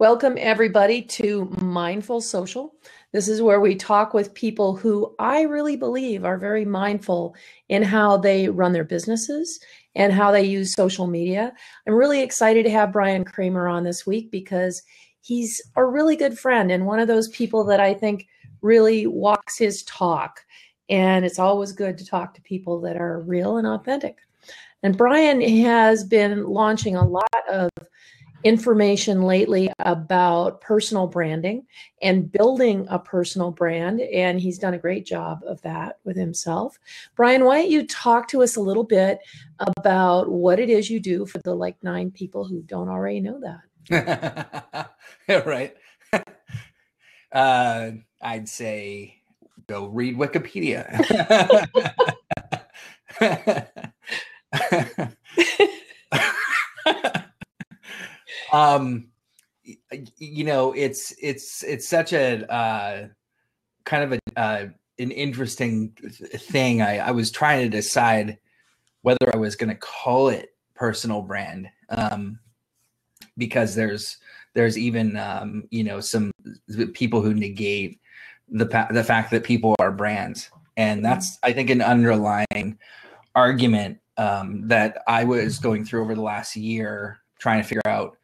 Welcome everybody to Mindful Social. This is where we talk with people who I really believe are very mindful in how they run their businesses and how they use social media. I'm really excited to have Brian Kramer on this week because he's a really good friend and one of those people that I think really walks his talk. And it's always good to talk to people that are real and authentic. And Brian has been launching a lot of information lately about personal branding and building a personal brand, and he's done a great job of that with himself. Brian, why don't you talk to us a little bit about what it is you do for the like 9 people who don't already know that? Right. I'd say go read Wikipedia. You know, it's such a, kind of a, an interesting thing. I was trying to decide whether I was going to call it personal brand, because there's even, you know, some people who negate the fact that people are brands. And that's, I think, an underlying argument, that I was going through over the last year trying to figure out.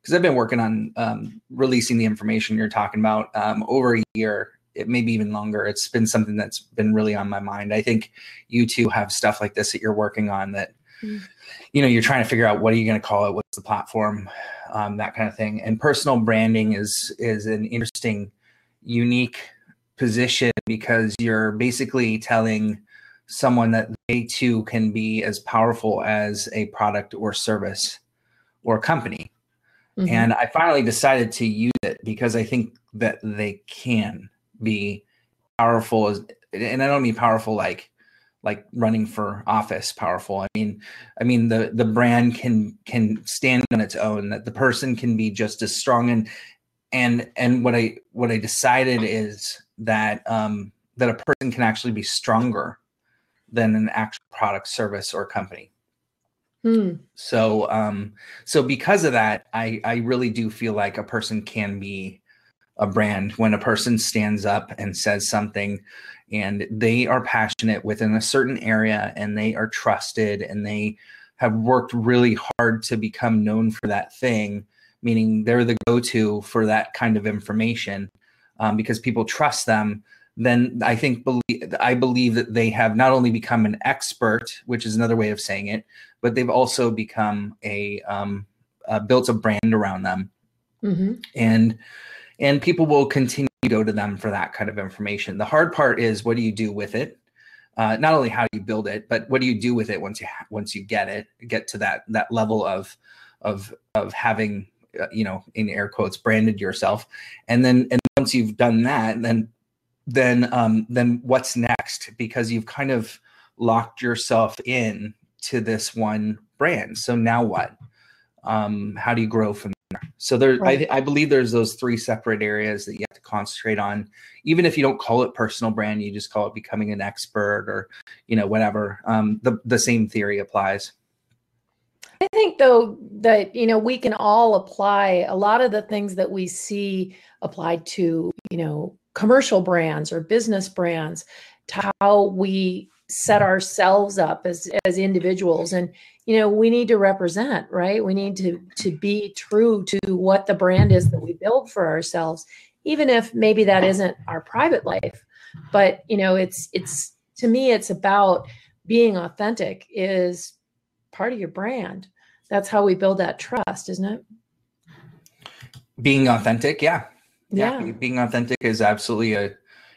Because I've been working on releasing the information you're talking about over a year, maybe even longer. It's been something that's been really on my mind. I think you two have stuff like this that you're working on that, you know, you're trying to figure out what are you going to call it, what's the platform, that kind of thing. And personal branding is an interesting, unique position because you're basically telling someone that they too can be as powerful as a product or service or company. Mm-hmm. And I finally decided to use it because I think that they can be powerful. And I don't mean powerful like running for office powerful. I mean the brand can stand on its own, that the person can be just as strong. And what I decided is that that a person can actually be stronger than an actual product, service, or company. Hmm. So because of that, I really do feel like a person can be a brand when a person stands up and says something and they are passionate within a certain area and they are trusted and they have worked really hard to become known for that thing, meaning they're the go-to for that kind of information, because people trust them. Then I believe that they have not only become an expert, which is another way of saying it, but they've also become built a brand around them. Mm-hmm. And people will continue to go to them for that kind of information. The hard part is, what do you do with it? Not only how do you build it, but what do you do with it once you get to that level of having, you know, in air quotes, branded yourself. And once you've done that, then what's next? Because you've kind of locked yourself in to this one brand. So now what? How do you grow from there? So there, right. I believe there's those 3 separate areas that you have to concentrate on. Even if you don't call it personal brand, you just call it becoming an expert or, you know, whatever. The same theory applies. I think, though, that, you know, we can all apply a lot of the things that we see applied to, you know, commercial brands or business brands to how we set ourselves up as individuals. And, you know, we need to represent, right? We need to be true to what the brand is that we build for ourselves, even if maybe that isn't our private life. But, you know, it's to me, it's about being authentic is part of your brand. That's how we build that trust, isn't it? Being authentic. Yeah. Yeah. Yeah, being authentic is absolutely a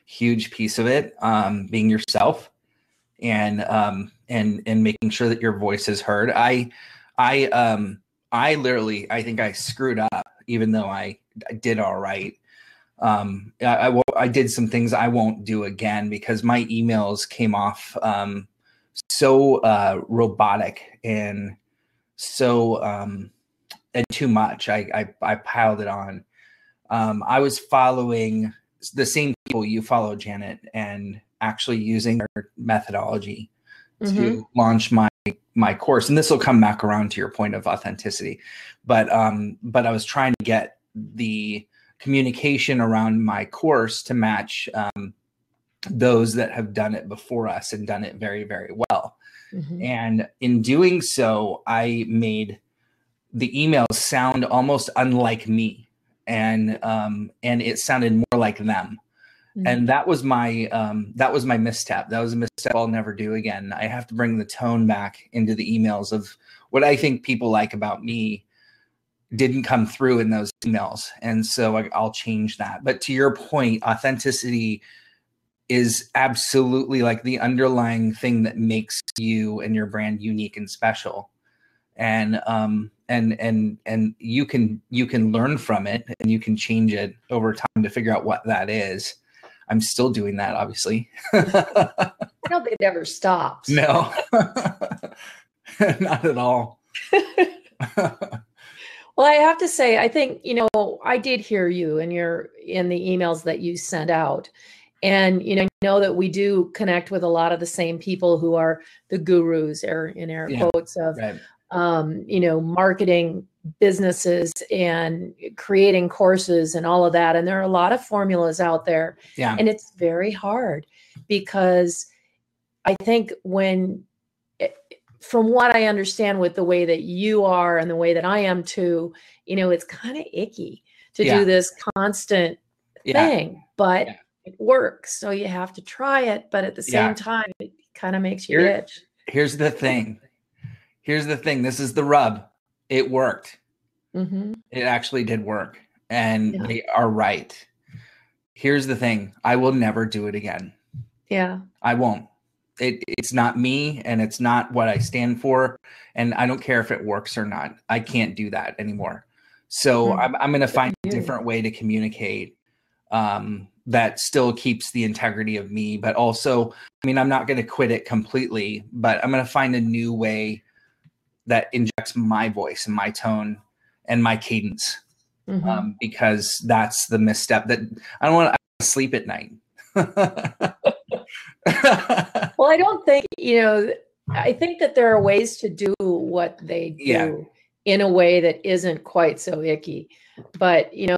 huge piece of it. Being yourself and making sure that your voice is heard. I literally, I think I screwed up, even though I did all right. I did some things I won't do again because my emails came off so robotic and so and too much. I piled it on. I was following the same people you follow, Janet, and actually using their methodology to launch my course. And this will come back around to your point of authenticity. But I was trying to get the communication around my course to match those that have done it before us and done it very, very well. Mm-hmm. And in doing so, I made the emails sound almost unlike me, and it sounded more like them. Mm-hmm. And that was my misstep. That was a misstep I'll never do again. I have to bring the tone back into the emails of what I think people like about me didn't come through in those emails. And so I'll change that. But to your point, authenticity is absolutely like the underlying thing that makes you and your brand unique and special. And you can learn from it, and you can change it over time to figure out what that is. I'm still doing that, obviously. I don't think it ever stops. No, not at all. Well, I have to say, I think, you know, I did hear you in the emails that you sent out. And, you know, I know that we do connect with a lot of the same people who are the gurus, in air quotes, of, right, you know, marketing businesses and creating courses and all of that. And there are a lot of formulas out there. Yeah. And it's very hard, because I think when, from what I understand with the way that you are and the way that I am too, you know, it's kind of icky to do this constant thing, but it works. So you have to try it, but at the same time, it kind of makes you itch. Here's the thing. Here's the thing. This is the rub. It worked. Mm-hmm. It actually did work, and they are right. Here's the thing. I will never do it again. Yeah. I won't. It's not me, and it's not what I stand for, and I don't care if it works or not. I can't do that anymore. So I'm going to find a different way to communicate that still keeps the integrity of me, but also, I mean, I'm not going to quit it completely, but I'm going to find a new way that injects my voice and my tone and my cadence, because that's the misstep that I don't want to sleep at night. Well, I don't think, you know, I think that there are ways to do what they do in a way that isn't quite so icky, but, you know,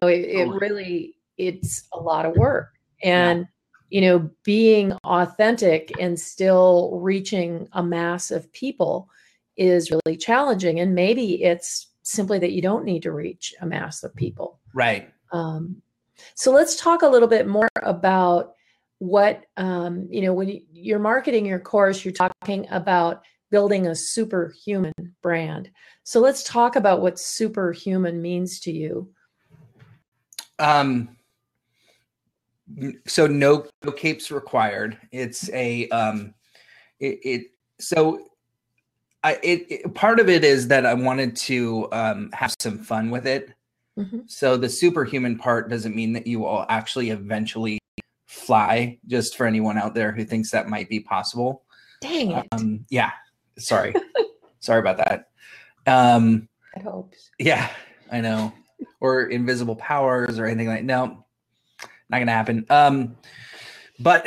it's a lot of work, and, you know, being authentic and still reaching a mass of people is really challenging. And maybe it's simply that you don't need to reach a mass of people. Right. So let's talk a little bit more about what, you know, when you're marketing your course, you're talking about building a superhuman brand. So let's talk about what superhuman means to you. So no capes required. It's a, part of it is that I wanted to, have some fun with it. Mm-hmm. So the superhuman part doesn't mean that you will actually eventually fly, just for anyone out there who thinks that might be possible. Dang it. Yeah. Sorry. Sorry about that. I hope. Yeah, I know. Or invisible powers or anything like that. No, not going to happen. But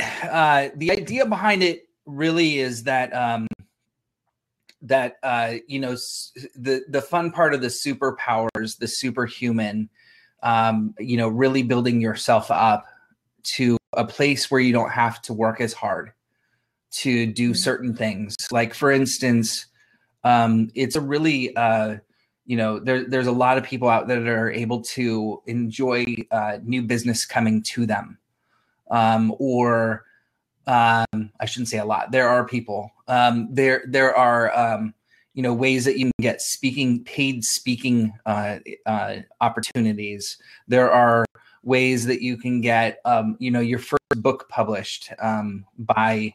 the idea behind it really is that, you know, the fun part of the superpowers, the superhuman, you know, really building yourself up to a place where you don't have to work as hard to do certain things. Like, for instance, it's a really, you know, there's a lot of people out there that are able to enjoy new business coming to them, I shouldn't say a lot. There are people. There are, you know, ways that you can get paid speaking opportunities. There are ways that you can get, you know, your first book published by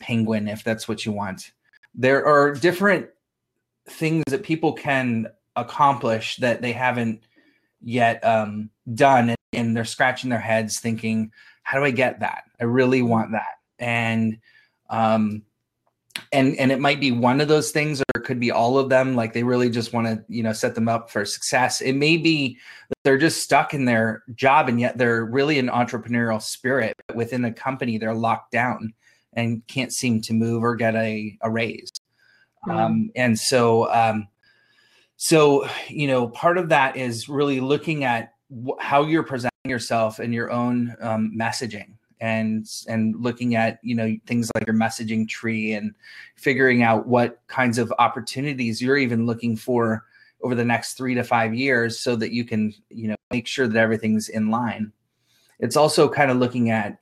Penguin, if that's what you want. There are different things that people can accomplish that they haven't yet done, and they're scratching their heads thinking, how do I get that? I really want that. And it might be one of those things, or it could be all of them. Like, they really just want to, you know, set them up for success. It may be that they're just stuck in their job, and yet they're really an entrepreneurial spirit, but within a company, they're locked down and can't seem to move or get a raise. Mm-hmm. And so, you know, part of that is really looking at how you're presenting yourself in your own messaging, and looking at, you know, things like your messaging tree and figuring out what kinds of opportunities you're even looking for over the next 3 to 5 years so that you can, you know, make sure that everything's in line. It's also kind of looking at,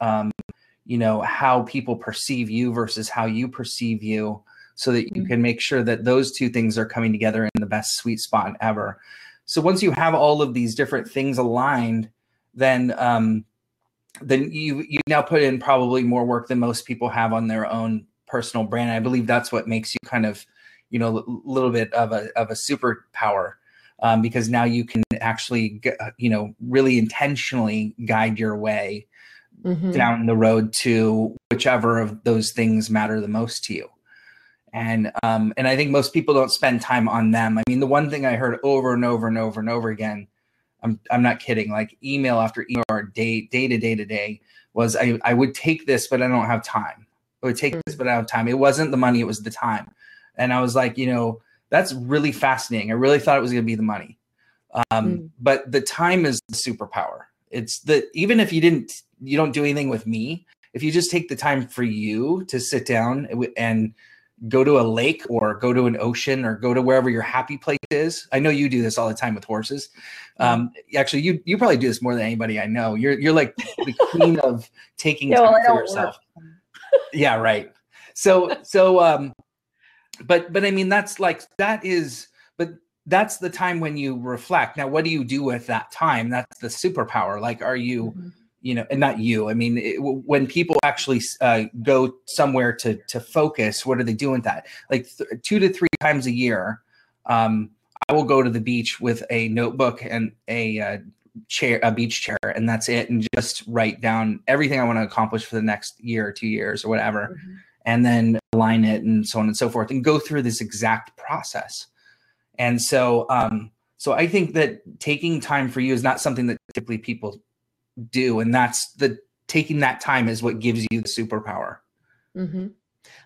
you know, how people perceive you versus how you perceive you, so that you can make sure that those two things are coming together in the best sweet spot ever. So once you have all of these different things aligned, then you now put in probably more work than most people have on their own personal brand. I believe that's what makes you kind of, you know, a little bit of a superpower, because now you can actually, you know, really intentionally guide your way down the road to whichever of those things matter the most to you. And I think most people don't spend time on them. I mean, the one thing I heard over and over and over and over again, I'm not kidding, like email after email or day to day was, I would take this, but I don't have time. I would take this, but I don't have time. It wasn't the money, it was the time. And I was like, you know, that's really fascinating. I really thought it was going to be the money. But the time is the superpower. It's the, even if you don't do anything with me, if you just take the time for you to sit down and go to a lake or go to an ocean or go to wherever your happy place is. I know you do this all the time with horses. Actually, you probably do this more than anybody I know. You're like the queen of taking time for yourself. Yeah, right. But I mean, that's the time when you reflect. Now, what do you do with that time? That's the superpower. Like, are you, you know, and not you, I mean, when people actually go somewhere to focus, what are they doing with that? Like 2 to 3 times a year, I will go to the beach with a notebook and a beach chair, and that's it. And just write down everything I want to accomplish for the next year or 2 years or whatever. And then align it and so on and so forth, and go through this exact process. And so, so I think that taking time for you is not something that typically people do. And that's taking that time is what gives you the superpower.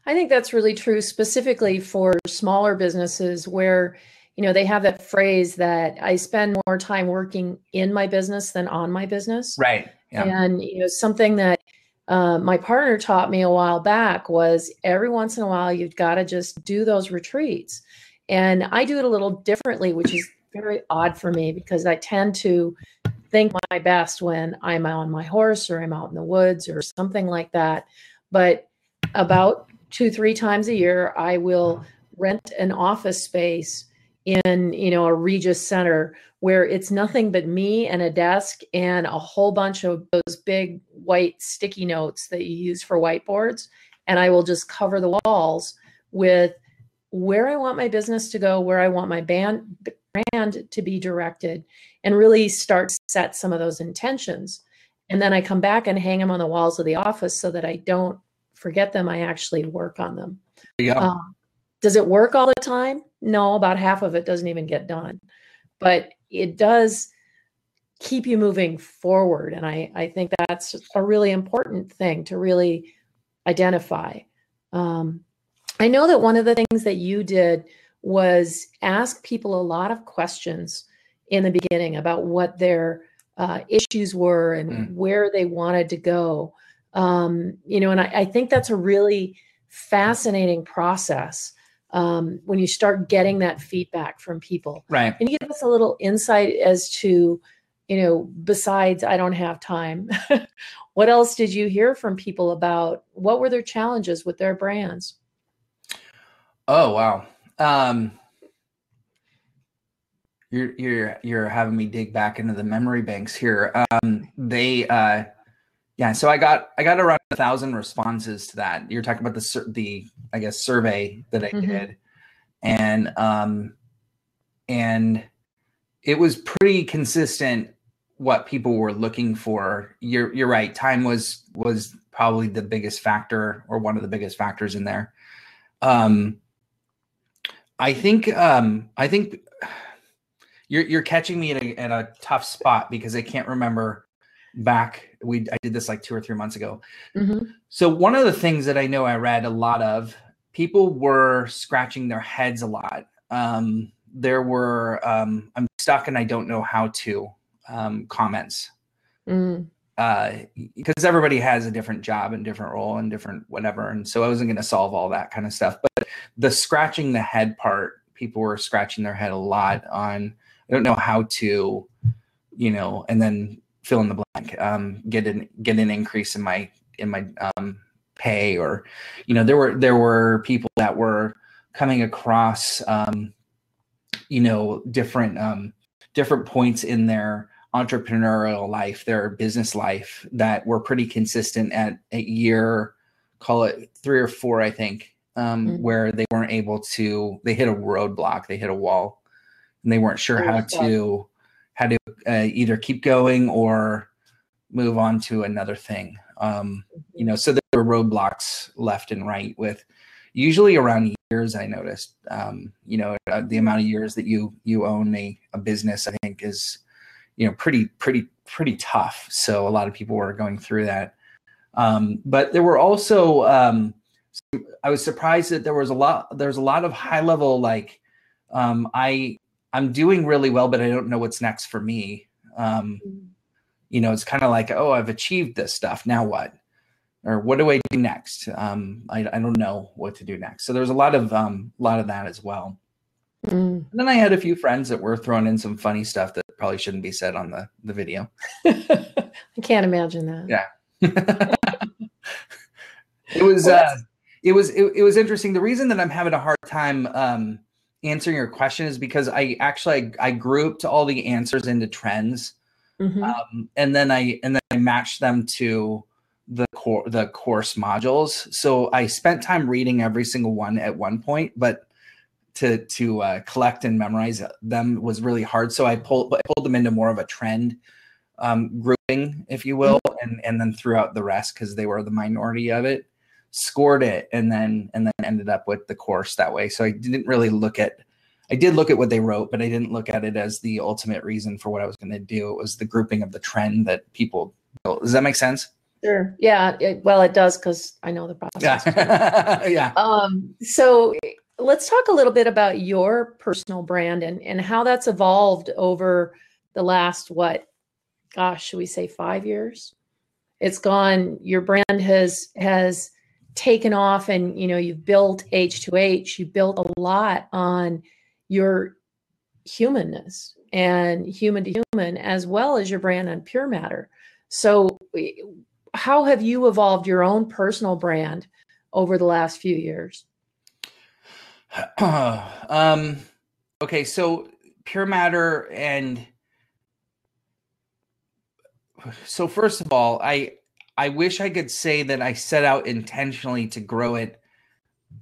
I think that's really true, specifically for smaller businesses where, you know, they have that phrase that I spend more time working in my business than on my business. Right. Yeah. And, you know, something that, my partner taught me a while back was every once in a while, you've got to just do those retreats. And I do it a little differently, which is very odd for me because I tend to think my best when I'm on my horse or I'm out in the woods or something like that. But about 2-3 times a year, I will rent an office space in, you know, a Regis Center where it's nothing but me and a desk and a whole bunch of those big white sticky notes that you use for whiteboards. And I will just cover the walls with where I want my business to go, where I want my brand to be directed, and really start to set some of those intentions. And then I come back and hang them on the walls of the office so that I don't forget them. I actually work on them. Yeah. Does it work all the time? No, about half of it doesn't even get done. But it does keep you moving forward. And I think that's a really important thing to really identify. I know that one of the things that you did was ask people a lot of questions in the beginning about what their issues were and where they wanted to go. You know, and I think that's a really fascinating process. When you start getting that feedback from people, right? Can you give us a little insight as to, you know, besides I don't have time, what else did you hear from people about? What were their challenges with their brands? Oh, wow. You're having me dig back into the memory banks here. Yeah, so I got around 1,000 responses to that. You're talking about the I guess survey that I did, and it was pretty consistent what people were looking for. You're right. Time was probably the biggest factor, or one of the biggest factors in there. I think you're catching me in a tough spot because I can't remember. I did this like 2 or 3 months ago. So one of the things that I know I read a lot of, people were scratching their heads a lot. There were, I'm stuck and I don't know how to. comments. Because everybody has a different job and different role and different whatever. And so I wasn't going to solve all that kind of stuff. But the scratching the head part, people were scratching their head a lot on, I don't know how to, you know, and then fill in the blank, get an increase in my, pay, or, you know, there were people that were coming across, you know, different points in their entrepreneurial life, their business life, that were pretty consistent at year, call it 3 or 4, I think, where they weren't able to, they hit a roadblock, they hit a wall, and they weren't sure how to either keep going or move on to another thing. You know, so there were roadblocks left and right with usually around years. I noticed, you know, the amount of years that you own a business, I think, is, you know, pretty tough. So a lot of people were going through that. But there were also, I was surprised that there's a lot of high level, like, I'm doing really well, but I don't know what's next for me. You know, it's kind of like, oh, I've achieved this stuff. Now what? Or what do I do next? I don't know what to do next. So there's a lot of that as well. And then I had a few friends that were throwing in some funny stuff that probably shouldn't be said on the video. I can't imagine that. Yeah. It was interesting. The reason that I'm having a hard time answering your question is because I grouped all the answers into trends. And then I matched them to the course modules. So I spent time reading every single one at one point, but to collect and memorize them was really hard. So I pulled them into more of a trend grouping, if you will, and then threw out the rest because they were the minority of it, scored it, and then ended up with the course that way. So I didn't really look at, I did look at what they wrote, but I didn't look at it as the ultimate reason for what I was going to do. It was the grouping of the trend that people built. Does that make sense? Sure. Yeah. Well, it does, because I know the process. Yeah. Yeah. So let's talk a little bit about your personal brand and how that's evolved over the last, what, gosh, should we say 5 years? It's gone. Your brand has taken off, and, you know, you've built H2H. You built a lot on your humanness and human to human, as well as your brand on Pure Matter. So how have you evolved your own personal brand over the last few years? Okay. So Pure Matter. And so first of all, I wish I could say that I set out intentionally to grow it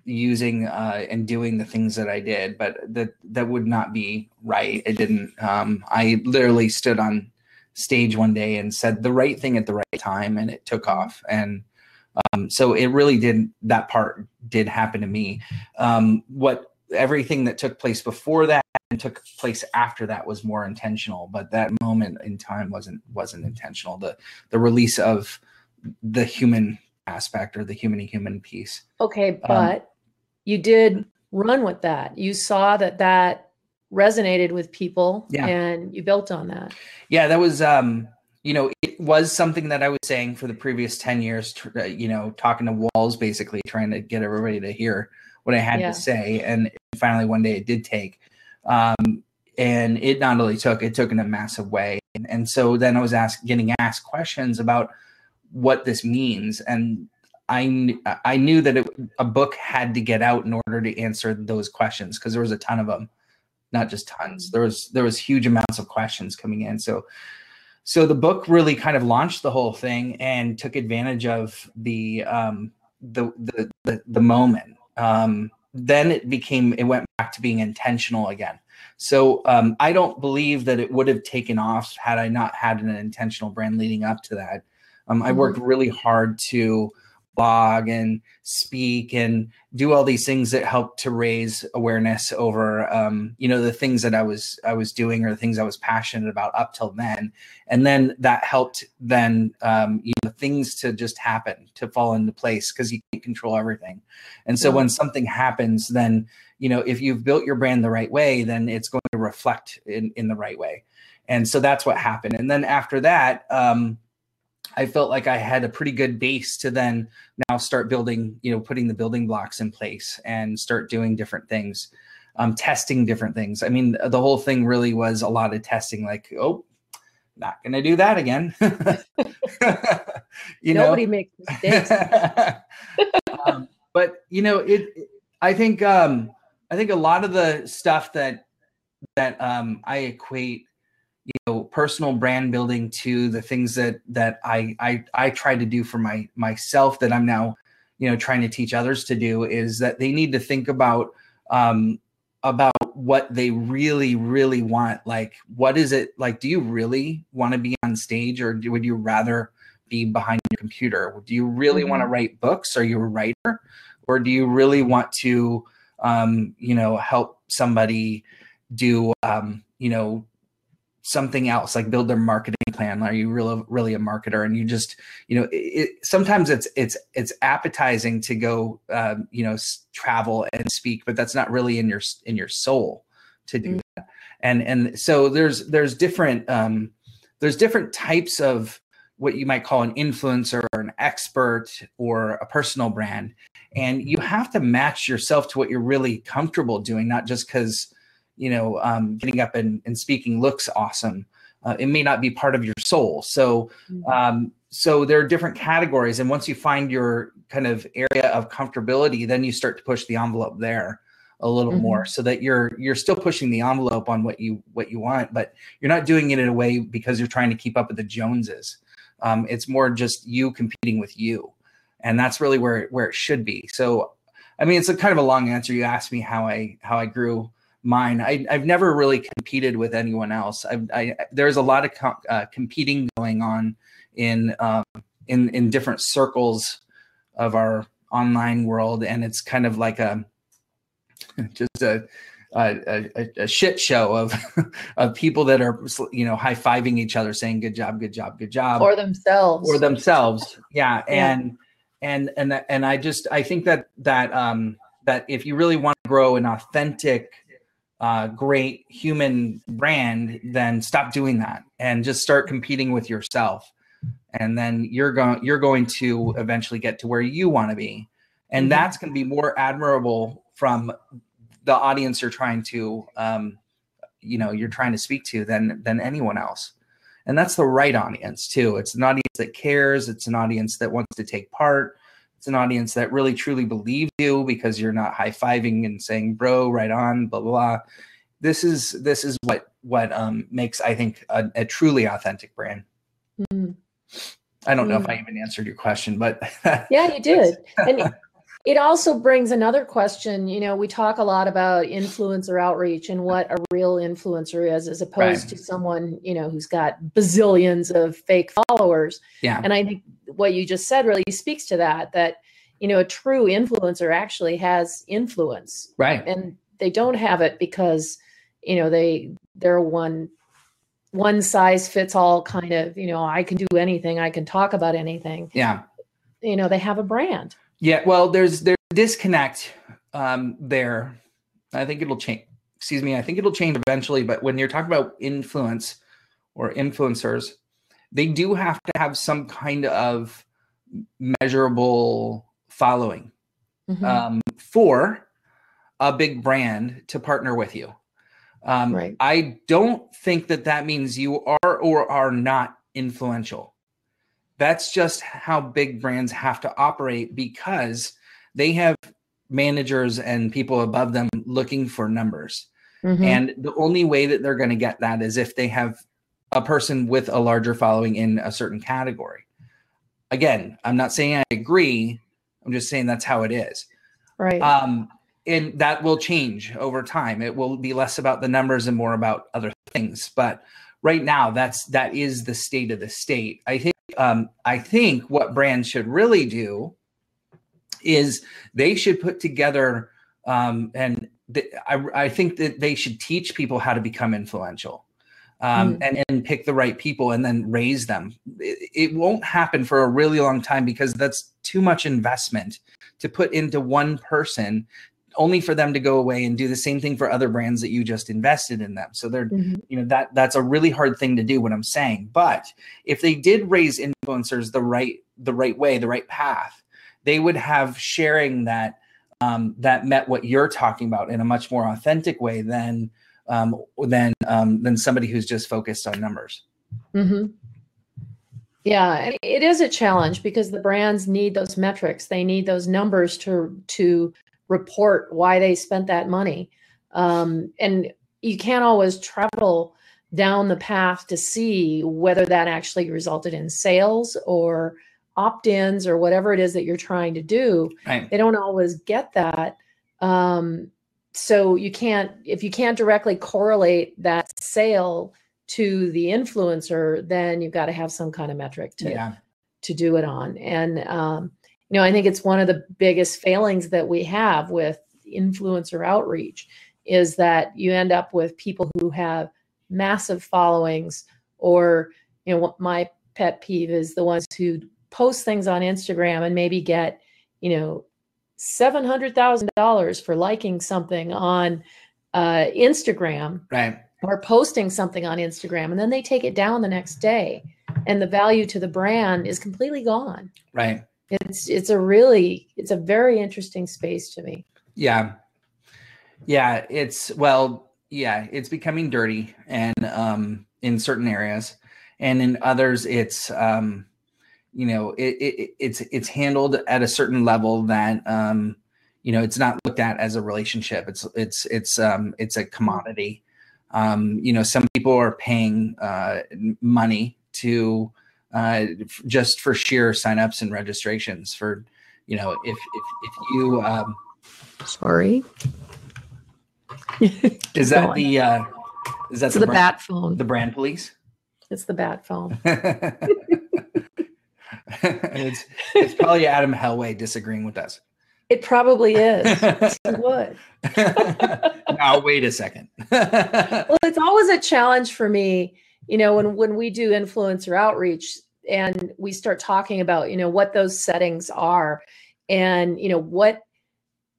using and doing the things that I did, but that would not be right. It didn't. I literally stood on stage one day and said the right thing at the right time, and it took off. And so it really did. That part did happen to me. What everything that took place before that and took place after that was more intentional, but that moment in time wasn't intentional. The release of the human aspect, or the human-to-human piece. Okay, but you did run with that. You saw that resonated with people, and you built on that. Yeah, that was, you know, it was something that I was saying for the previous 10 years, you know, talking to walls, basically trying to get everybody to hear what I had to say. And finally, one day it did take. And it not only took, it took in a massive way. And so then I was getting asked questions about what this means. And I knew that a book had to get out in order to answer those questions, because there was a ton of them, not just tons. There was huge amounts of questions coming in. So the book really kind of launched the whole thing and took advantage of the moment. Then it went back to being intentional again. So I don't believe that it would have taken off had I not had an intentional brand leading up to that. I worked really hard to blog and speak and do all these things that helped to raise awareness over, you know, the things that I was doing, or the things I was passionate about up till then. And then that helped then, you know, things to just happen, to fall into place, because you can't control everything. And so when something happens, then, you know, if you've built your brand the right way, then it's going to reflect in the right way. And so that's what happened. And then after that, I felt like I had a pretty good base to then now start building, you know, putting the building blocks in place and start doing different things, testing different things. I mean, the whole thing really was a lot of testing, like, oh, not going to do that again. You know, nobody makes mistakes. But, you know, I think a lot of the stuff that, I equate, you know, personal brand building to the things that, I try to do for myself that I'm now, you know, trying to teach others to do, is that they need to think about what they really, really want. Like, what is it? Like, do you really want to be on stage, or would you rather be behind your computer? Do you really want to write books? Are you a writer? Or do you really want to, you know, help somebody do, you know, something else, like build their marketing plan? Are you really a marketer? And you just, you know, sometimes it's appetizing to go, you know, travel and speak, but that's not really in your soul to do that. And so there's different types of what you might call an influencer or an expert or a personal brand. And you have to match yourself to what you're really comfortable doing, not just because, you know, getting up and speaking looks awesome. It may not be part of your soul. So, so there are different categories. And once you find your kind of area of comfortability, then you start to push the envelope there a little more, so that you're still pushing the envelope on what you want, but you're not doing it in a way because you're trying to keep up with the Joneses. It's more just you competing with you. And that's really where it should be. So, I mean, it's a kind of a long answer. You asked me how I grew mine. I've never really competed with anyone else. There's a lot of competing going on in different circles of our online world, and it's kind of like just a shit show of of people that are, you know, high-fiving each other, saying good job, good job, good job, or themselves. Yeah, and I think that if you really want to grow an authentic, great human brand, then stop doing that and just start competing with yourself. And then you're going to eventually get to where you want to be. And that's going to be more admirable from the audience you're trying to, you know, you're trying to speak to than anyone else. And that's the right audience too. It's an audience that cares. It's an audience that wants to take part. It's an audience that really truly believes you, because you're not high-fiving and saying, bro, right on, blah, blah, blah. This is what makes, I think, a truly authentic brand. I don't know if I even answered your question, but. Yeah, you did. And it also brings another question. You know, we talk a lot about influencer outreach and what a real influencer is, as opposed to someone, you know, who's got bazillions of fake followers. Yeah. And I think what you just said really speaks to that, that, you know, a true influencer actually has influence. Right. And they don't have it because, you know, they're one size fits all kind of, you know, I can do anything, I can talk about anything. Yeah. You know, they have a brand. Yeah. Well, there's disconnect there. I think it'll change. Excuse me. I think it'll change eventually. But when you're talking about influence or influencers, they do have to have some kind of measurable following for a big brand to partner with you. I don't think that means you are or are not influential. That's just how big brands have to operate, because they have managers and people above them looking for numbers. And the only way that they're going to get that is if they have a person with a larger following in a certain category. Again, I'm not saying I agree. I'm just saying that's how it is. Right. And that will change over time. It will be less about the numbers and more about other things. But right now, that is the state of the state. I think what brands should really do is they should put together, I think that they should teach people how to become influential, and pick the right people and then raise them. It won't happen for a really long time, because that's too much investment to put into one person only for them to go away and do the same thing for other brands that you just invested in them. So they're, you know, that's a really hard thing to do, what I'm saying. But if they did raise influencers the right way, the right path, they would have sharing that, that met what you're talking about in a much more authentic way than somebody who's just focused on numbers. Mm-hmm. Yeah, it is a challenge because the brands need those metrics. They need those numbers to report why they spent that money. And you can't always travel down the path to see whether that actually resulted in sales or opt-ins or whatever it is that you're trying to do. Right. They don't always get that. So you can't, if you can't directly correlate that sale to the influencer, then you've got to have some kind of metric to do it on. And, you know, I think it's one of the biggest failings that we have with influencer outreach is that you end up with people who have massive followings, or, you know, my pet peeve is the ones who post things on Instagram and maybe get, you know, $700,000 for liking something on Instagram, right, or posting something on Instagram, and then they take it down the next day and the value to the brand is completely gone. Right. It's a very interesting space to me. Yeah. Yeah. It's becoming dirty and, in certain areas, and in others it's, you know, it's handled at a certain level that, you know, it's not looked at as a relationship. It's a commodity. You know, some people are paying, money to, just for sheer signups and registrations for, you know, if you, sorry, is that going. The, is that the bat phone, the brand police? It's the bat phone. it's probably Adam Helway disagreeing with us. It probably is. Yes, it would. Now, wait a second. Well, it's always a challenge for me. You know, when we do influencer outreach and we start talking about, you know, what those settings are and, you know, what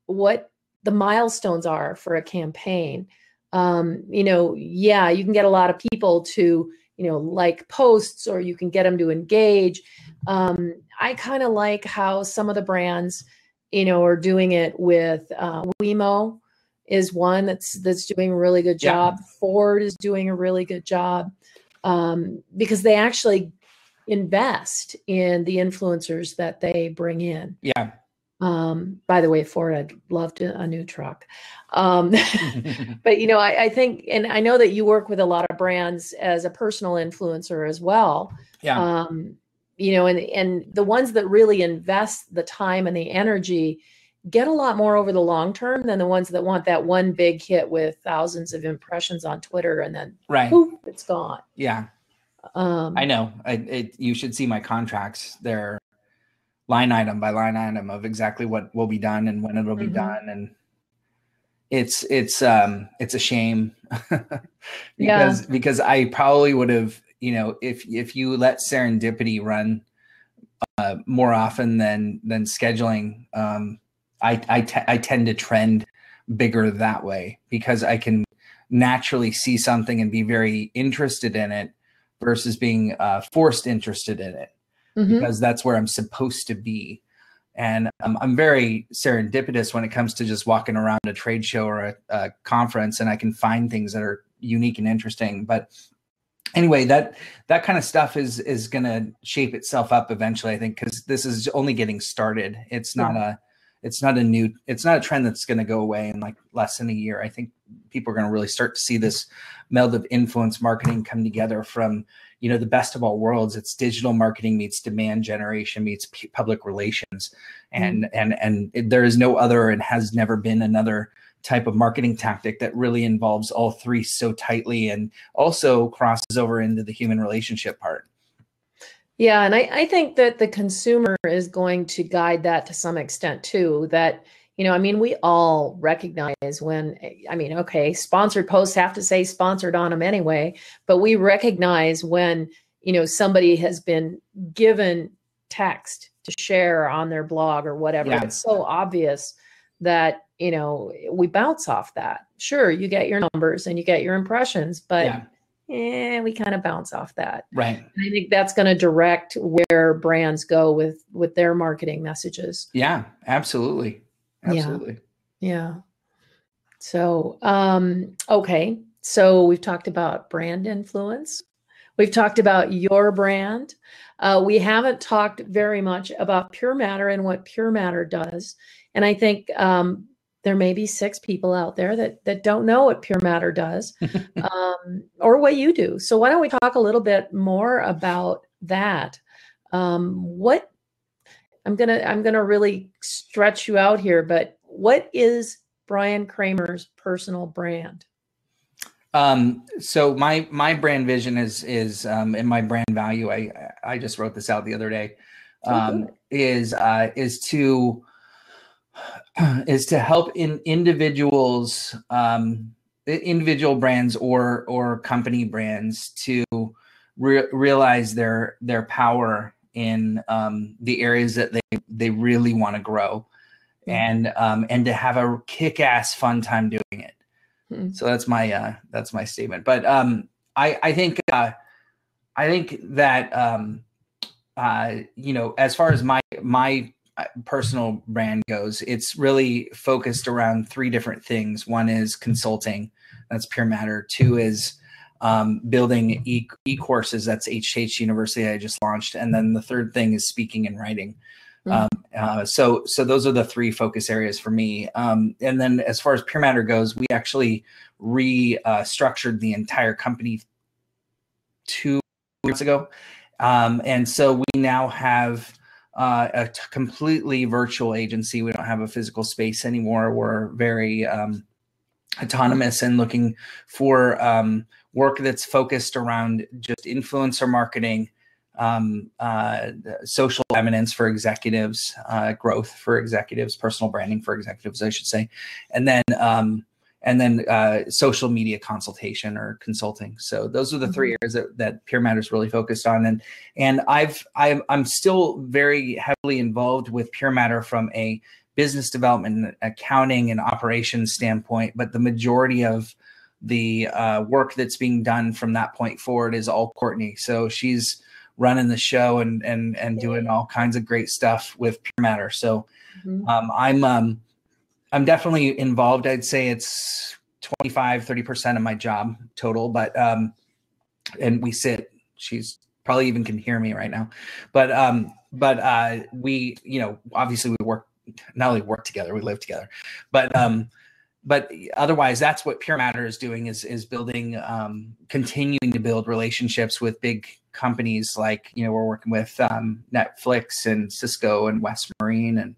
the milestones are for a campaign, you know, yeah, you can get a lot of people to, you know, like posts, or you can get them to engage. I kind of like how some of the brands, you know, are doing it with Wemo is one that's doing a really good job. Yeah. Ford is doing a really good job, because they actually invest in the influencers that they bring in. Yeah. By the way, Ford, I'd love a new truck. But, you know, I think, and I know that you work with a lot of brands as a personal influencer as well. Yeah. You know, and the ones that really invest the time and the energy get a lot more over the long term than the ones that want that one big hit with thousands of impressions on Twitter and then right, poof, it's gone. Yeah. I know. You should see my contracts. They're line item by line item of exactly what will be done and when it will be done. And it's a shame because I probably would have, you know, if you let serendipity run, more often than scheduling, I tend to trend bigger that way because I can naturally see something and be very interested in it versus being forced interested in it, because that's where I'm supposed to be. And I'm very serendipitous when it comes to just walking around a trade show or a conference, and I can find things that are unique and interesting. But anyway, that kind of stuff is going to shape itself up eventually, I think, because this is only getting started. It's not a trend that's going to go away in like less than a year. I think people are going to really start to see this meld of influence marketing come together from, you know, the best of all worlds. It's digital marketing meets demand generation meets public relations. And there is no other and has never been another type of marketing tactic that really involves all three so tightly and also crosses over into the human relationship part. Yeah. And I think that the consumer is going to guide that to some extent too, that, you know, I mean, we all recognize when, I mean, okay, sponsored posts have to say sponsored on them anyway, but we recognize when, you know, somebody has been given text to share on their blog or whatever. Yeah. It's so obvious that, you know, we bounce off that. Sure, you get your numbers and you get your impressions, but we kind of bounce off that. Right. And I think that's going to direct where brands go with their marketing messages. Yeah, absolutely. Absolutely. Yeah. So, okay. So we've talked about brand influence. We've talked about your brand. We haven't talked very much about Pure Matter and what Pure Matter does. And I think there may be 6 people out there that don't know what Pure Matter does or what you do. So why don't we talk a little bit more about that? What I'm gonna really stretch you out here, but what is Brian Kramer's personal brand? So my brand vision and my brand value, I just wrote this out the other day, is to help individuals, individual brands or company brands to realize their power in, the areas that they really want to grow and to have a kick-ass fun time doing it. So that's my statement. But I think that you know, as far as my personal brand goes, it's really focused around 3 different things. One is consulting, that's Pure Matter. 2 is building e-courses, that's H2H University I just launched. And then the 3rd thing is speaking and writing. So those are the 3 focus areas for me. And then as far as Pure Matter goes, we actually restructured the entire company 2 years ago. And so we now have a completely virtual agency. We don't have a physical space anymore. We're very autonomous and looking for work that's focused around just influencer marketing, social eminence for executives, growth for executives, personal branding for executives, I should say. And then social media consultation or consulting. So those are the 3 areas that Pure Matter is really focused on. And I'm still very heavily involved with Pure Matter from a business development, accounting and operations standpoint, but the majority of the, work that's being done from that point forward is all Courtney. So she's running the show and doing all kinds of great stuff with Pure Matter. So I'm definitely involved. I'd say it's 25–30% of my job total, but and we sit, she's probably even can hear me right now. But we, you know, obviously we work, not only work together, we live together. But otherwise, that's what Pure Matter is doing, is building, continuing to build relationships with big companies like, you know, we're working with Netflix and Cisco and West Marine and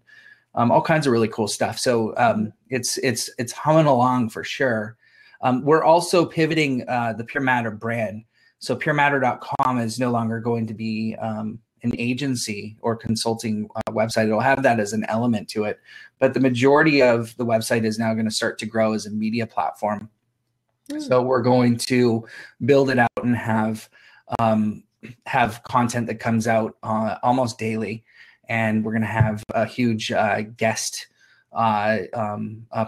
all kinds of really cool stuff. So it's humming along for sure. We're also pivoting the Pure Matter brand. So PureMatter.com is no longer going to be an agency or consulting website. It'll have that as an element to it, but the majority of the website is now going to start to grow as a media platform. So we're going to build it out and have content that comes out almost daily. And we're going to have a huge guest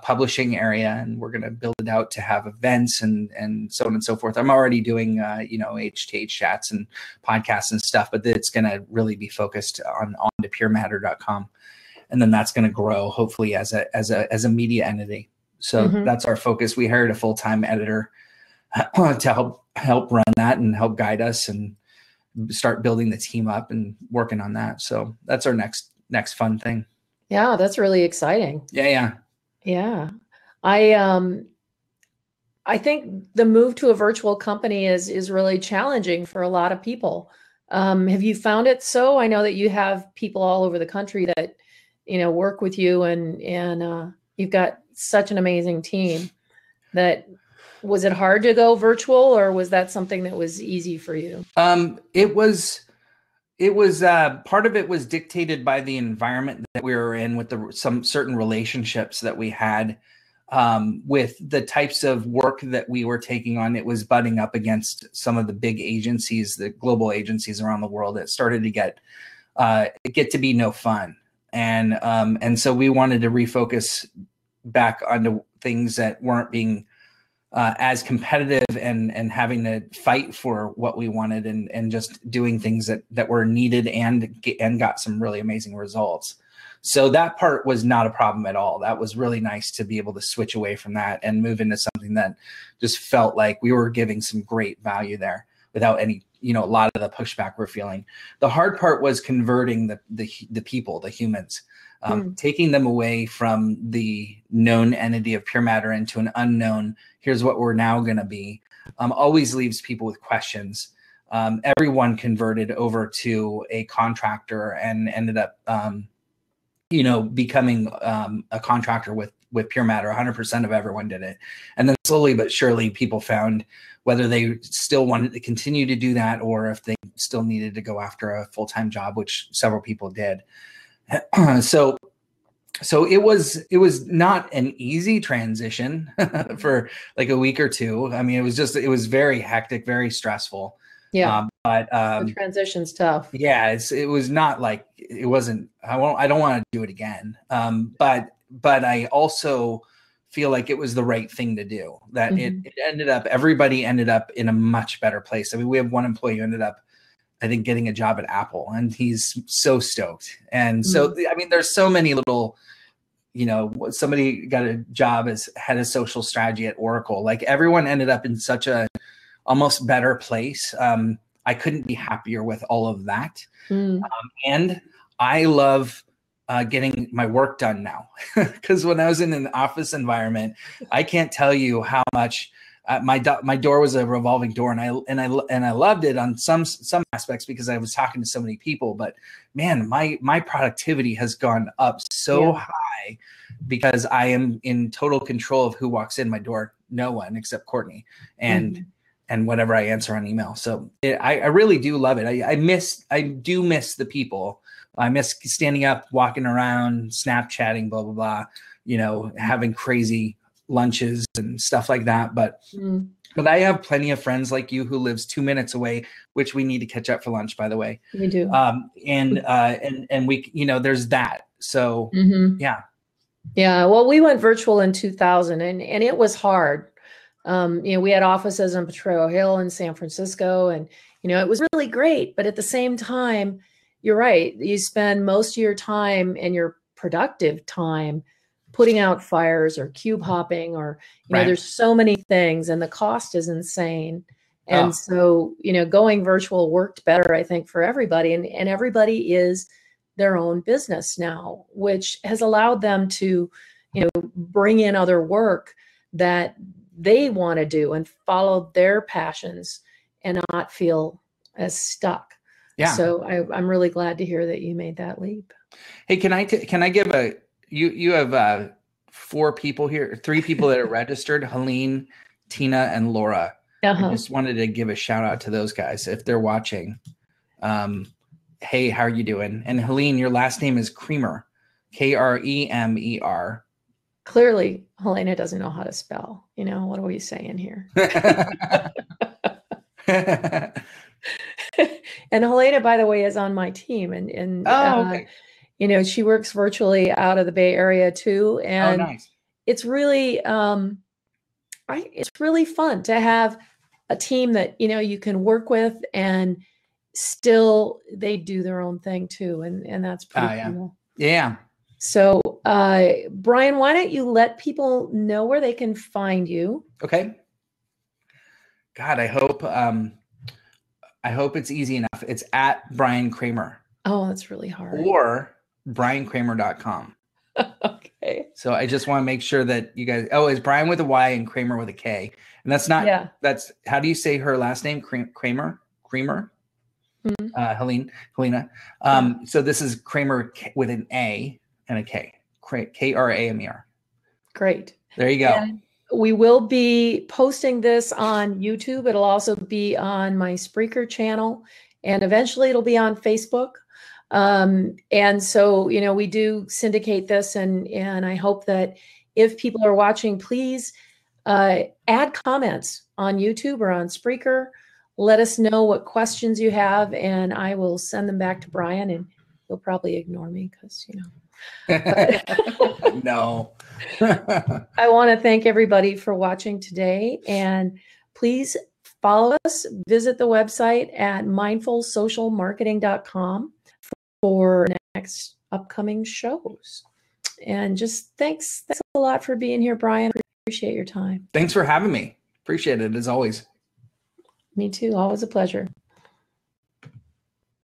publishing area, and we're going to build it out to have events and so on and so forth. I'm already doing, you know, H2H chats and podcasts and stuff, but it's going to really be focused on to PureMatter.com. And then that's going to grow hopefully as a media entity. So that's our focus. We hired a full-time editor to help run that and help guide us and start building the team up and working on that. So that's our next fun thing. Yeah, that's really exciting. Yeah. I think the move to a virtual company is really challenging for a lot of people. Have you found it so? I know that you have people all over the country that, you know, work with you, and you've got such an amazing team. That was it hard to go virtual, or was that something that was easy for you? It was part of it was dictated by the environment that we were in with some certain relationships that we had, with the types of work that we were taking on. It was butting up against some of the big agencies, the global agencies around the world. It started to get to be no fun. And so we wanted to refocus back onto things that weren't being as competitive and having to fight for what we wanted and just doing things that were needed and got some really amazing results. So that part was not a problem at all. That was really nice to be able to switch away from that and move into something that just felt like we were giving some great value there without any, you know, a lot of the pushback we're feeling. The hard part was converting the people, the humans, taking them away from the known entity of Pure Matter into an unknown, here's what we're now going to be, always leaves people with questions. Everyone converted over to a contractor and ended up, you know, becoming a contractor with Pure Matter. 100% of everyone did it. And then slowly but surely people found whether they still wanted to continue to do that or if they still needed to go after a full-time job, which several people did. So it was not an easy transition for like a week or two. I mean, it was very hectic, very stressful. Yeah. The transition's tough. Yeah. I don't want to do it again. But I also feel like it was the right thing to do, that it ended up, everybody ended up in a much better place. I mean, we have one employee who ended up, I think, getting a job at Apple, and he's so stoked. And so, I mean, there's so many little, you know, somebody got a job as head of social strategy at Oracle. Like everyone ended up in such a almost better place. I couldn't be happier with all of that. And I love getting my work done now, because when I was in an office environment, I can't tell you how much. My door was a revolving door, and I loved it on some aspects because I was talking to so many people. But man, my productivity has gone up so high because I am in total control of who walks in my door. No one except Courtney and whatever I answer on email. So I really do love it. I do miss the people. I miss standing up, walking around, Snapchatting, blah blah blah. You know, having crazy lunches and stuff like that. But I have plenty of friends like you who lives 2 minutes away, which we need to catch up for lunch, by the way. We do. And we, you know, there's that. So yeah. Well, we went virtual in 2000 and it was hard. You know, we had offices in Potrero Hill in San Francisco, and, you know, it was really great, but at the same time, you're right. You spend most of your time and your productive time putting out fires or cube hopping or, you know, there's so many things, and the cost is insane. And so, you know, going virtual worked better, I think, for everybody. And everybody is their own business now, which has allowed them to, you know, bring in other work that they want to do and follow their passions and not feel as stuck. Yeah. So I'm really glad to hear that you made that leap. Hey, can I give a, You have three people that are registered, Helene, Tina, and Laura. I just wanted to give a shout out to those guys if they're watching. Hey, how are you doing? And Helene, your last name is Kramer, Kremer. Clearly, Helena doesn't know how to spell. You know, what are we saying here? And Helena, by the way, is on my team. Okay. You know, she works virtually out of the Bay Area too, and it's really, it's really fun to have a team that, you know, you can work with, and still they do their own thing too, and that's pretty cool. Yeah. So, Brian, why don't you let people know where they can find you? Okay. God, I hope it's easy enough. It's at Brian Kramer. Oh, that's really hard. Or BrianKramer.com. Okay. So I just want to make sure that you guys, is Brian with a Y and Kramer with a K. And that's not, that's, how do you say her last name? Kramer? Helena. So this is Kramer with an A and a K. Kramer. Great. There you go. And we will be posting this on YouTube. It'll also be on my Spreaker channel, and eventually it'll be on Facebook. And so, you know, we do syndicate this, and I hope that if people are watching, please add comments on YouTube or on Spreaker. Let us know what questions you have, and I will send them back to Brian, and he'll probably ignore me because, you know. No. I want to thank everybody for watching today, and please follow us. Visit the website at mindfulsocialmarketing.com for next upcoming shows. And just thanks a lot for being here, Brian. Appreciate your time. Thanks for having me. Appreciate it as always. Me too. Always a pleasure.